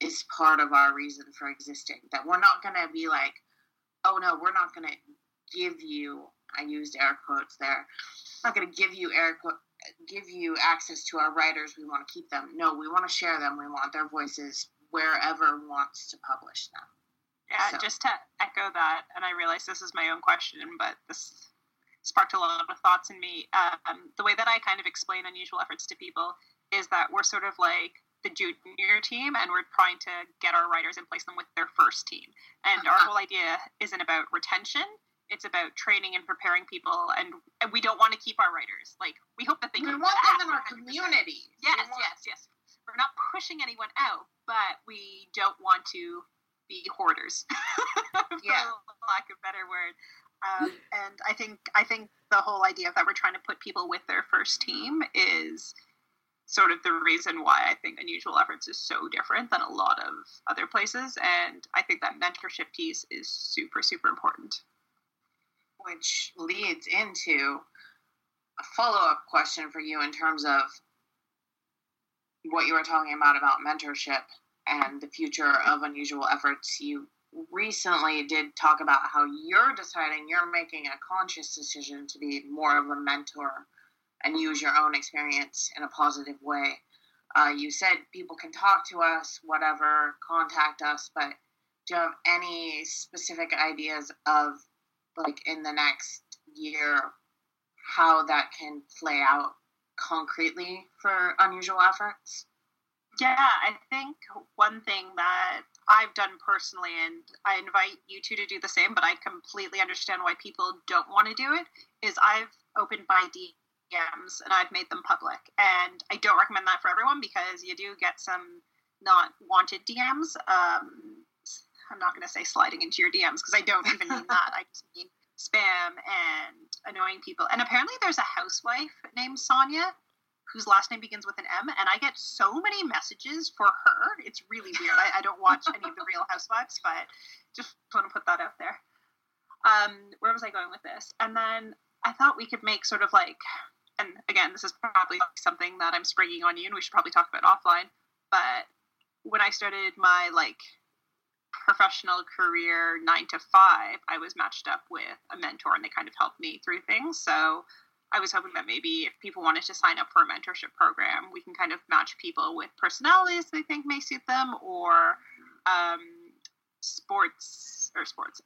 is part of our reason for existing, that we're not going to be like, oh no, we're not going to give you, I used air quotes there, not going to give you give you access to our writers. We want to keep them. No, we want to share them. We want their voices wherever wants to publish them. Yeah, so. Just to echo that, and I realize this is my own question, but this sparked a lot of thoughts in me. The way that I kind of explain Unusual Efforts to people is that we're sort of like the junior team, and we're trying to get our writers and place them with their first team. And our whole idea isn't about retention. It's about training and preparing people, and we don't want to keep our writers. Like, we hope that we want them in our community. Yes. We're not pushing anyone out, but we don't want to be hoarders, for lack of a better word. And I think the whole idea that we're trying to put people with their first team is sort of the reason why I think Unusual Efforts is so different than a lot of other places. And I think that mentorship piece is super, super important. Which leads into a follow-up question for you in terms of what you were talking about mentorship and the future of Unusual Efforts. You recently did talk about how you're making a conscious decision to be more of a mentor and use your own experience in a positive way. You said people can talk to us, whatever, contact us, but do you have any specific ideas of, like, in the next year, how that can play out concretely for Unusual Efforts? Yeah, I think one thing that I've done personally, and I invite you two to do the same, but I completely understand why people don't want to do it, is I've opened my DMs and I've made them public. And I don't recommend that for everyone, because you do get some not wanted DMs. I'm not going to say sliding into your DMs, because I don't even mean that. I just mean spam and annoying people. And apparently there's a housewife named Sonia whose last name begins with an M, and I get so many messages for her. It's really weird. I don't watch any of the Real Housewives, but just want to put that out there. Where was I going with this? And then I thought we could make sort of like, and again, this is probably something that I'm springing on you, and we should probably talk about offline, but when I started my, like, professional career 9 to 5, I was matched up with a mentor, and they kind of helped me through things. So I was hoping that maybe if people wanted to sign up for a mentorship program, we can kind of match people with personalities they think may suit them, or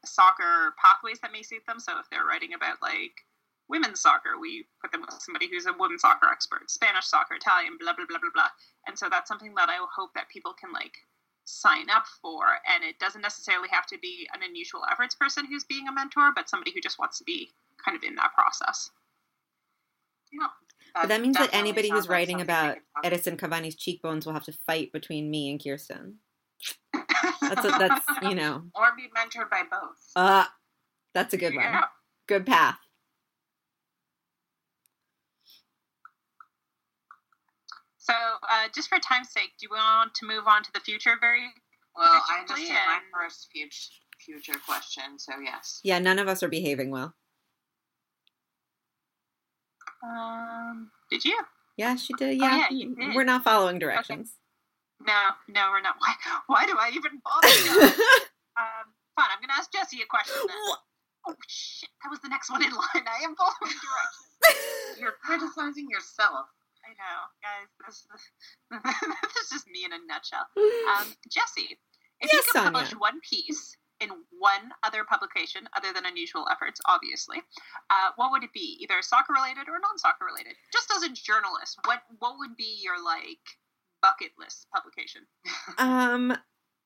soccer pathways that may suit them. So if they're writing about, like, women's soccer, we put them with somebody who's a women's soccer expert, Spanish soccer, Italian, blah, blah, blah, blah, blah. And so that's something that I hope that people can, like, sign up for, and it doesn't necessarily have to be an Unusual Efforts person who's being a mentor, but somebody who just wants to be kind of in that process. Yeah. But that means that anybody who's writing about Edison Cavani's cheekbones will have to fight between me and Kirsten. That's you know. Or be mentored by both. That's a good one. Yeah. Good path. So, just for time's sake, do you want to move on to the future very quickly? Well, I just did my first future question, so yes. Yeah, none of us are behaving well. Did you? Yeah, she did. Yeah, oh, yeah, you did. We're not following directions. Okay. No, we're not. Why do I even bother? Fine, I'm going to ask Jesse a question then. Oh, shit, that was the next one in line. I am following directions. You're criticizing yourself. I know, guys, this is just me in a nutshell. Jesse, if you could publish one piece in one other publication other than Unusual Efforts, obviously, what would it be? Either soccer related or non-soccer related? Just as a journalist, what would be your like bucket list publication?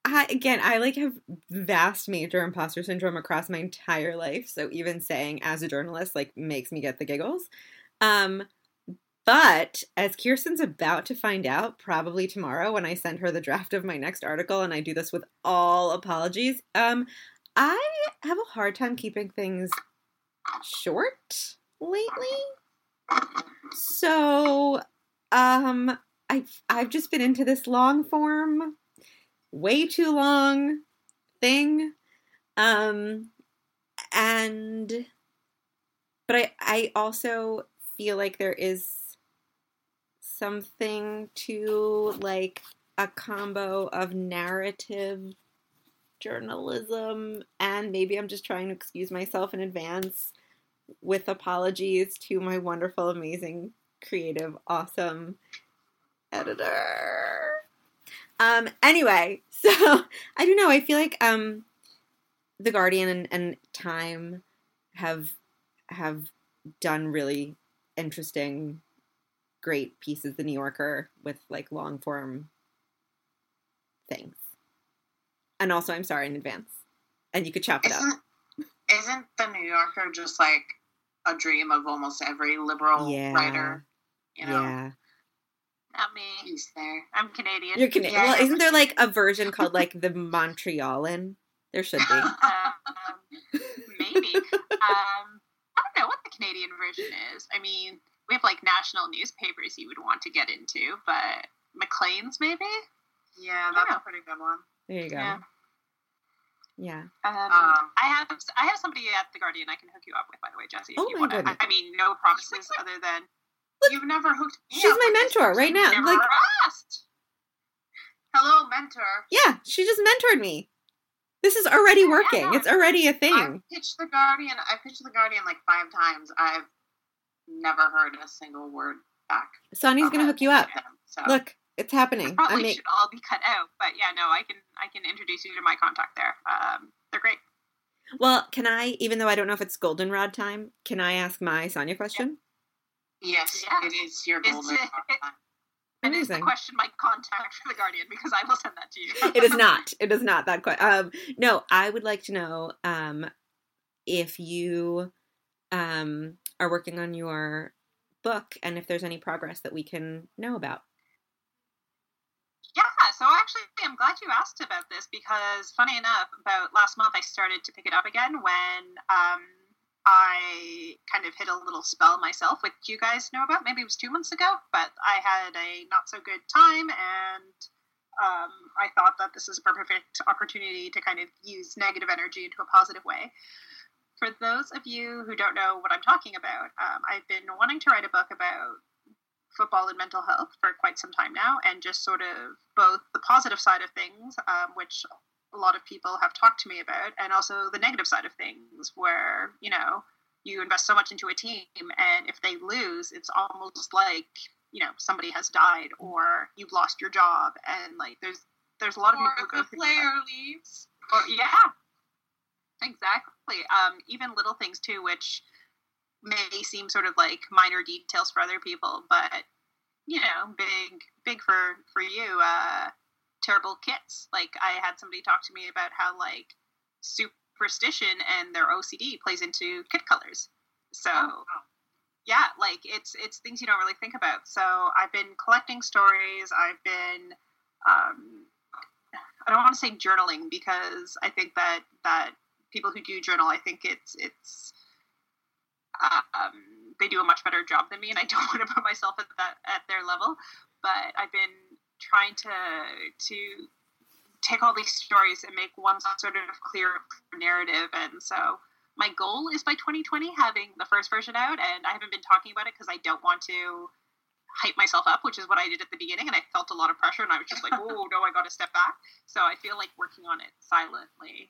I like have vast major imposter syndrome across my entire life. So even saying as a journalist, like, makes me get the giggles. But as Kirsten's about to find out, probably tomorrow when I send her the draft of my next article, and I do this with all apologies, I have a hard time keeping things short lately. So I've just been into this long form, way too long thing. But I also feel like there is something to like a combo of narrative journalism, and maybe I'm just trying to excuse myself in advance with apologies to my wonderful, amazing, creative, awesome editor. Anyway, so I don't know. I feel like The Guardian and Time have done really interesting, great pieces, The New Yorker, with like long form things. And also, I'm sorry in advance. And you could chop it up. Isn't The New Yorker just like a dream of almost every liberal writer? You know? Yeah. Not me. He's there. I'm Canadian. You're Canadian. Yeah. Well, isn't there like a version called like the Montrealan? There should be. Maybe. I don't know what the Canadian version is. I mean, we have like national newspapers you would want to get into, but Maclean's maybe? Yeah, that's a pretty good one. There you go. Yeah. I have somebody at The Guardian I can hook you up with, by the way, Jesse, if you want to. I mean, no promises other than you've never hooked me up. She's my mentor right now. Never asked. Hello, mentor. Yeah, she just mentored me. This is already working. Yeah. It's already a thing. I've pitched The Guardian like 5 times. I've never heard a single word back. Sonia's going to hook you up. So. Look, it's happening. It probably should all be cut out. But yeah, no, I can introduce you to my contact there. They're great. Well, can I, even though I don't know if it's goldenrod time, can I ask my Sonia question? Yeah. Yes, it is your goldenrod time. It is the question my contact for The Guardian, because I will send that to you. It is not. It is not that question. No, I would like to know if you are working on your book and if there's any progress that we can know about. Yeah, so actually I'm glad you asked about this, because funny enough, about last month I started to pick it up again when I kind of hit a little spell myself, which you guys know about. Maybe it was 2 months ago, but I had a not so good time, and I thought that this is a perfect opportunity to kind of use negative energy into a positive way. For those of you who don't know what I'm talking about, I've been wanting to write a book about football and mental health for quite some time now, and just sort of both the positive side of things, which a lot of people have talked to me about, and also the negative side of things where, you know, you invest so much into a team and if they lose, it's almost like, you know, somebody has died or you've lost your job, and like there's a lot of people who go through that. Or the player leaves. Or, yeah, exactly. Even little things too, which may seem sort of like minor details for other people, but, you know, big for you, terrible kits. Like, I had somebody talk to me about how like superstition and their OCD plays into kit colors. So yeah, like it's things you don't really think about. So I've been collecting stories. I've been, I don't want to say journaling, because I think that people who do journal, I think it's they do a much better job than me, and I don't want to put myself at their level, but I've been trying to take all these stories and make one sort of clear narrative. And so my goal is by 2020 having the first version out, and I haven't been talking about it because I don't want to hype myself up, which is what I did at the beginning, and I felt a lot of pressure, and I was just like, oh no, I got to step back. So I feel like working on it silently,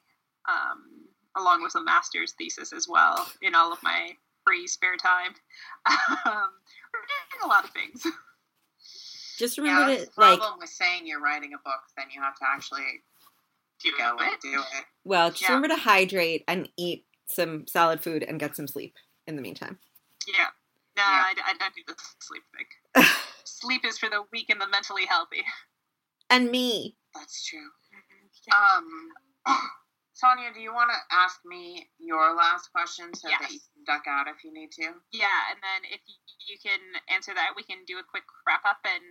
along with a master's thesis as well, in all of my free spare time. We're doing a lot of things. Just remember, that's the problem with saying you're writing a book, then you have to actually Do it. Well, just remember to hydrate and eat some solid food and get some sleep in the meantime. Yeah. No, yeah. I don't do the sleep thing. Sleep is for the weak and the mentally healthy. And me. That's true. Yeah. Sonia, do you want to ask me your last question so that you can duck out if you need to? Yeah, and then if you can answer that, we can do a quick wrap-up, and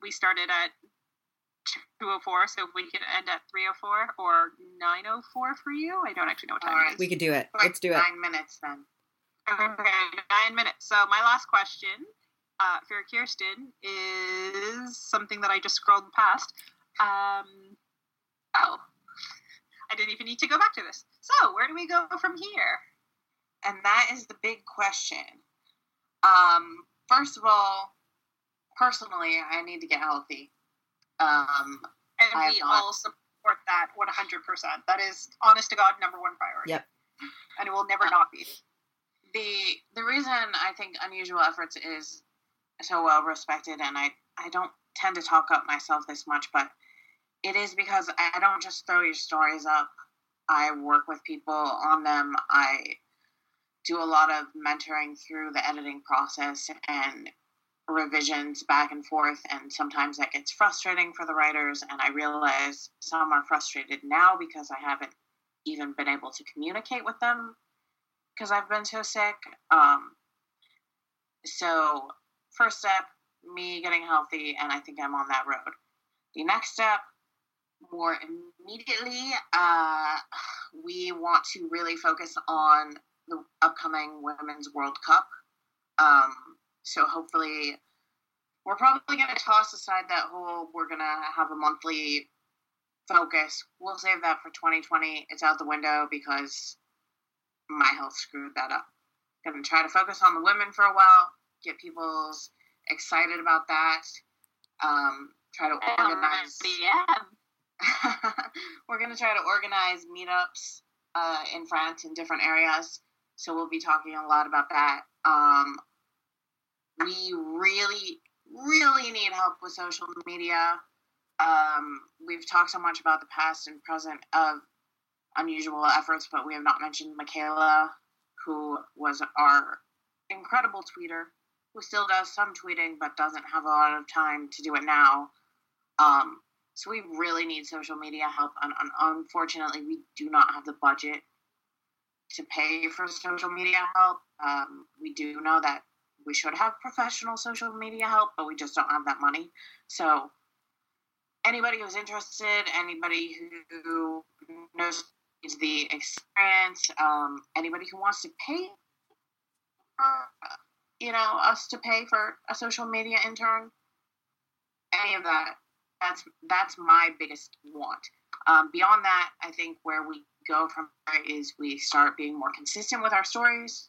we started at 2:04, so we could end at 3:04 or 9:04 for you. I don't actually know what time it is. We could do it. Let's do it. 9 minutes, then. Okay, 9 minutes. So my last question for Kirsten is something that I just scrolled past. I didn't even need to go back to this. So, where do we go from here? And that is the big question. First of all, personally, I need to get healthy. And we all support that 100%. That is, honest to God, number one priority. Yep. And it will never not be. The reason I think Unusual Efforts is so well respected, and I don't tend to talk up myself this much, but it is because I don't just throw your stories up. I work with people on them. I do a lot of mentoring through the editing process and revisions back and forth, and sometimes that gets frustrating for the writers, and I realize some are frustrated now because I haven't even been able to communicate with them because I've been so sick. So first step, me getting healthy, and I think I'm on that road. The next step, more immediately, we want to really focus on the upcoming Women's World Cup. So hopefully, we're probably going to toss aside that whole, we're going to have a monthly focus. We'll save that for 2020. It's out the window because my health screwed that up. Going to try to focus on the women for a while, get people excited about that. Try to organize. We're going to try to organize meetups in France in different areas. So we'll be talking a lot about that. We really, really need help with social media. We've talked so much about the past and present of Unusual Efforts, but we have not mentioned Michaela, who was our incredible tweeter, who still does some tweeting but doesn't have a lot of time to do it now. So we really need social media help, and unfortunately we do not have the budget to pay for social media help. We do know that we should have professional social media help, but we just don't have that money. So anybody who's interested, anybody who knows the experience, anybody who wants to pay for, us to pay for a social media intern, any of that, that's my biggest want. Beyond that, I think where we go from there is we start being more consistent with our stories,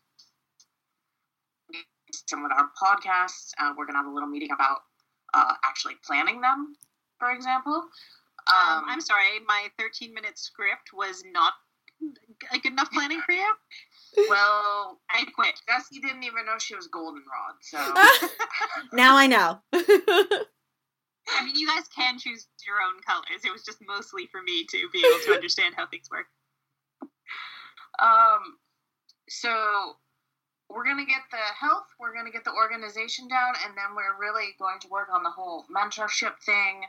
consistent with our podcasts. We're going to have a little meeting about actually planning them, for example. I'm sorry, my 13-minute script was not good enough planning for you? Well, I quit. Jesse didn't even know she was goldenrod, so. Now I know. I mean, you guys can choose your own colors. It was just mostly for me to be able to understand how things work. So we're going to get the health, we're going to get the organization down, and then we're really going to work on the whole mentorship thing,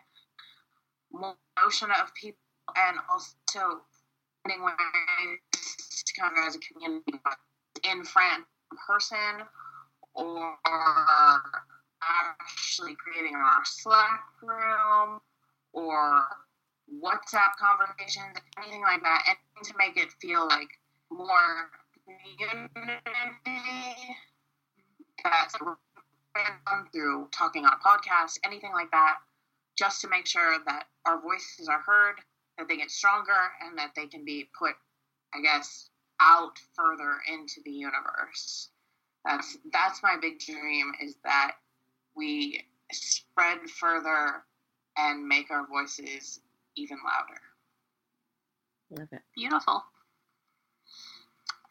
motion of people, and also finding ways to come as a community in France in person, or actually creating our Slack room or WhatsApp conversations, anything like that, anything to make it feel like more community. That's random through talking on a podcast, anything like that, just to make sure that our voices are heard, that they get stronger, and that they can be put, I guess, out further into the universe. That's my big dream, is that we spread further and make our voices even louder. Love it. Beautiful.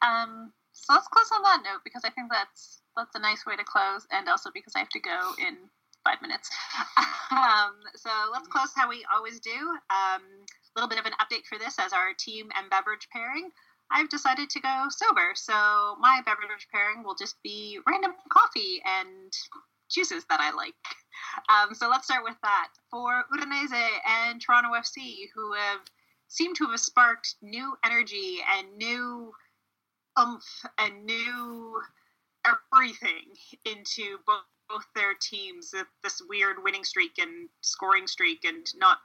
So let's close on that note, because I think that's a nice way to close, and also because I have to go in 5 minutes. So let's close how we always do. little bit of an update for this as our team and beverage pairing. I've decided to go sober, so my beverage pairing will just be random coffee and juices that I like. So let's start with that. For Udinese and Toronto FC, who have seemed to have sparked new energy and new oomph and new everything into both their teams, this weird winning streak and scoring streak and not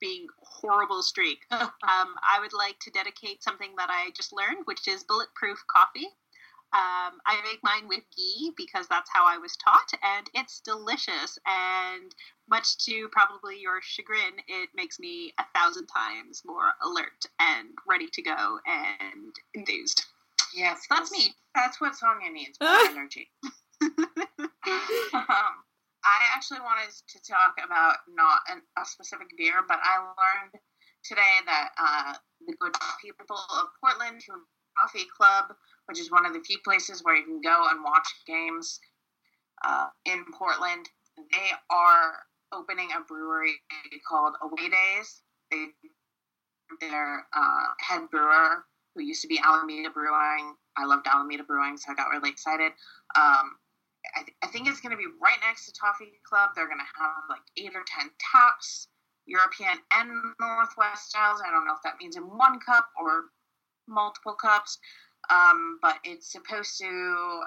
being horrible streak. I would like to dedicate something that I just learned, which is bulletproof coffee. I make mine with ghee because that's how I was taught, and it's delicious, and much to probably your chagrin, it makes me 1,000 times more alert and ready to go and enthused. Yes, so that's me. That's what Sonia needs, more energy. I actually wanted to talk about not a specific beer, but I learned today that the good people of Portland, who Toffee Club, which is one of the few places where you can go and watch games in Portland. They are opening a brewery called Away Days. Their head brewer, who used to be Alameda Brewing, I loved Alameda Brewing, so I got really excited. I think it's going to be right next to Toffee Club. They're going to have like 8 or 10 taps, European and Northwest styles. I don't know if that means in one cup or multiple cups, but it's supposed to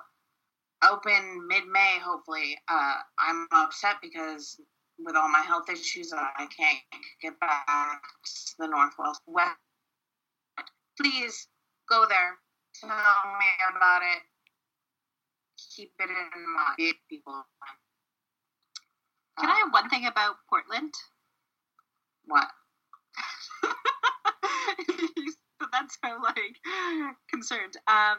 open mid-May, hopefully. I'm upset because with all my health issues, I can't get back to the Northwest. Please go there. Tell me about it. Keep it in mind, people. Can I have one thing about Portland? What? That's so, concerned. My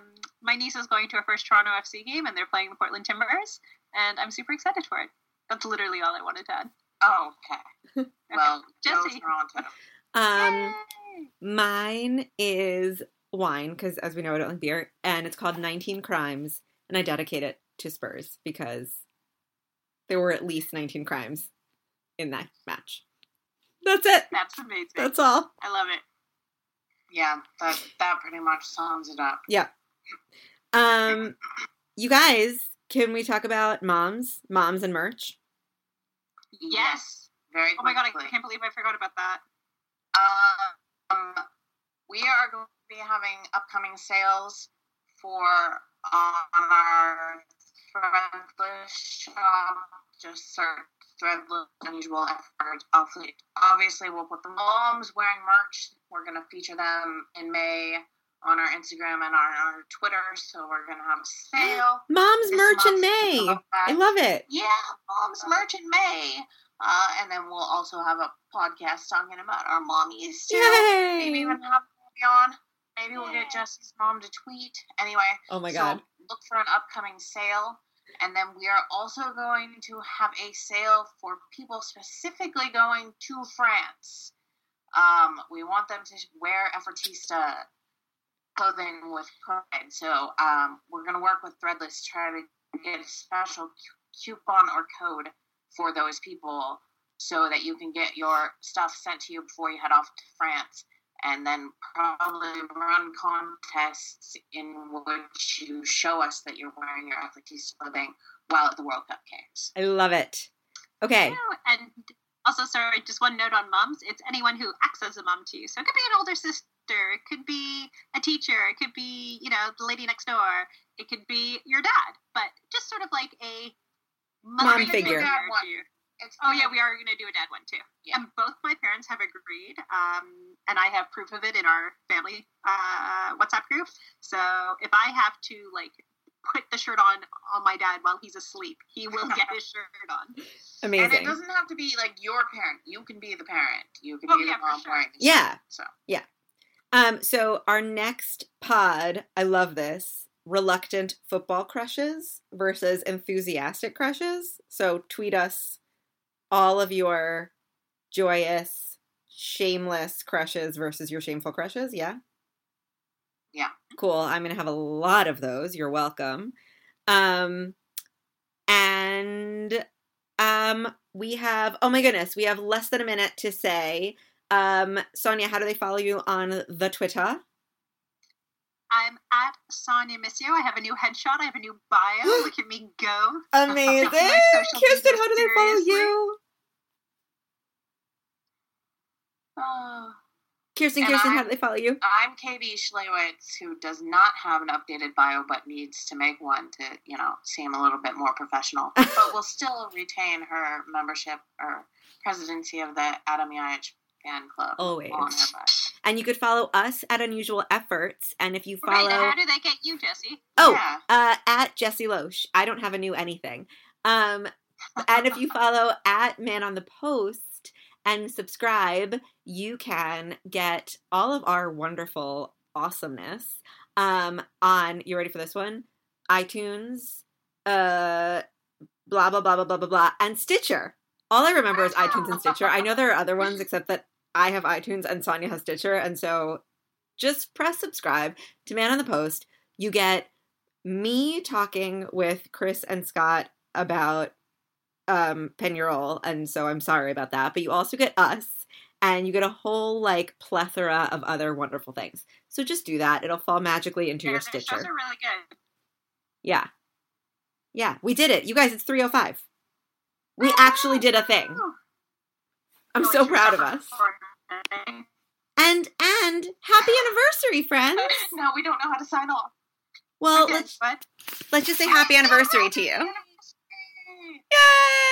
niece is going to her first Toronto FC game, and they're playing the Portland Timbers, and I'm super excited for it. That's literally all I wanted to add. Oh, okay. Well, Jesse. Toronto. Mine is wine, because as we know, I don't like beer, and it's called 19 Crimes, and I dedicate it to Spurs, because there were at least 19 crimes in that match. That's it. That's amazing. That's all. I love it. Yeah, that pretty much sums it up. Yeah. You guys, can we talk about moms and merch? Yes. Very quickly. Oh my God, I can't believe I forgot about that. We are going to be having upcoming sales on our Threadless shop. Just search Threadless Unusual Efforts. Obviously, we'll put the moms wearing merch. We're going to feature them in May on our Instagram and on our Twitter, so we're going to have a sale. Mom's merch in May. I love it. Yeah, mom's merch in May. And then we'll also have a podcast talking about our mommies, too. Yay! Maybe even have a on. Maybe we'll get Jesse's mom to tweet. Anyway, oh my God. So look for an upcoming sale. And then we are also going to have a sale for people specifically going to France. We want them to wear Effortista clothing with pride. So we're going to work with Threadless to try to get a special coupon or code for those people so that you can get your stuff sent to you before you head off to France, and then probably run contests in which you show us that you're wearing your Effortista clothing while at the World Cup games. I love it. Okay. Yeah, and also, sorry, just one note on moms. It's anyone who acts as a mom to you. So it could be an older sister. It could be a teacher. It could be, the lady next door. It could be your dad. But just sort of like a mom figure. We are going to do a dad one, too. Yeah. And both my parents have agreed, and I have proof of it in our family WhatsApp group. So if I have to, put the shirt on my dad while he's asleep, he will get his shirt on. Amazing. And it doesn't have to be your parent. You can be the parent. You can be the mom wearing the shirt. Yeah. So yeah. So our next pod, I love this. Reluctant football crushes versus enthusiastic crushes. So tweet us all of your joyous, shameless crushes versus your shameful crushes. Yeah. Yeah. Cool. I'm going to have a lot of those. You're welcome. We have less than a minute to say Sonia, how do they follow you on the Twitter? I'm at Sonia Missio. I have a new headshot. I have a new bio. Look at me go. Amazing. Kirsten, how do they follow you? Kirsten, how do they follow you? I'm KB Schlewitz, who does not have an updated bio, but needs to make one to, you know, seem a little bit more professional. But will still retain her membership or presidency of the Adam IH fan club. Always. On her bio. And you could follow us at Unusual Efforts. And if you follow... Right, how do they get you, Jesse? Oh, yeah. At Jesse Loesch. I don't have a new anything. And if you follow at Man on the Post and subscribe, you can get all of our wonderful awesomeness on, you ready for this one? iTunes, blah, blah, blah, blah, blah, blah, blah, and Stitcher. All I remember is iTunes and Stitcher. I know there are other ones, except that I have iTunes and Sonia has Stitcher, and so just press subscribe to Man on the Post. You get me talking with Chris and Scott about Peñarol, and so I'm sorry about that, but you also get us, and you get a whole, like, plethora of other wonderful things. So just do that. It'll fall magically into your Stitcher. Shows are really good. Yeah. Yeah, we did it. You guys, it's 3:05. We actually did a thing. I'm so proud of us. And happy anniversary, friends. No, we don't know how to sign off. Well, let's just say happy anniversary to you. Yay!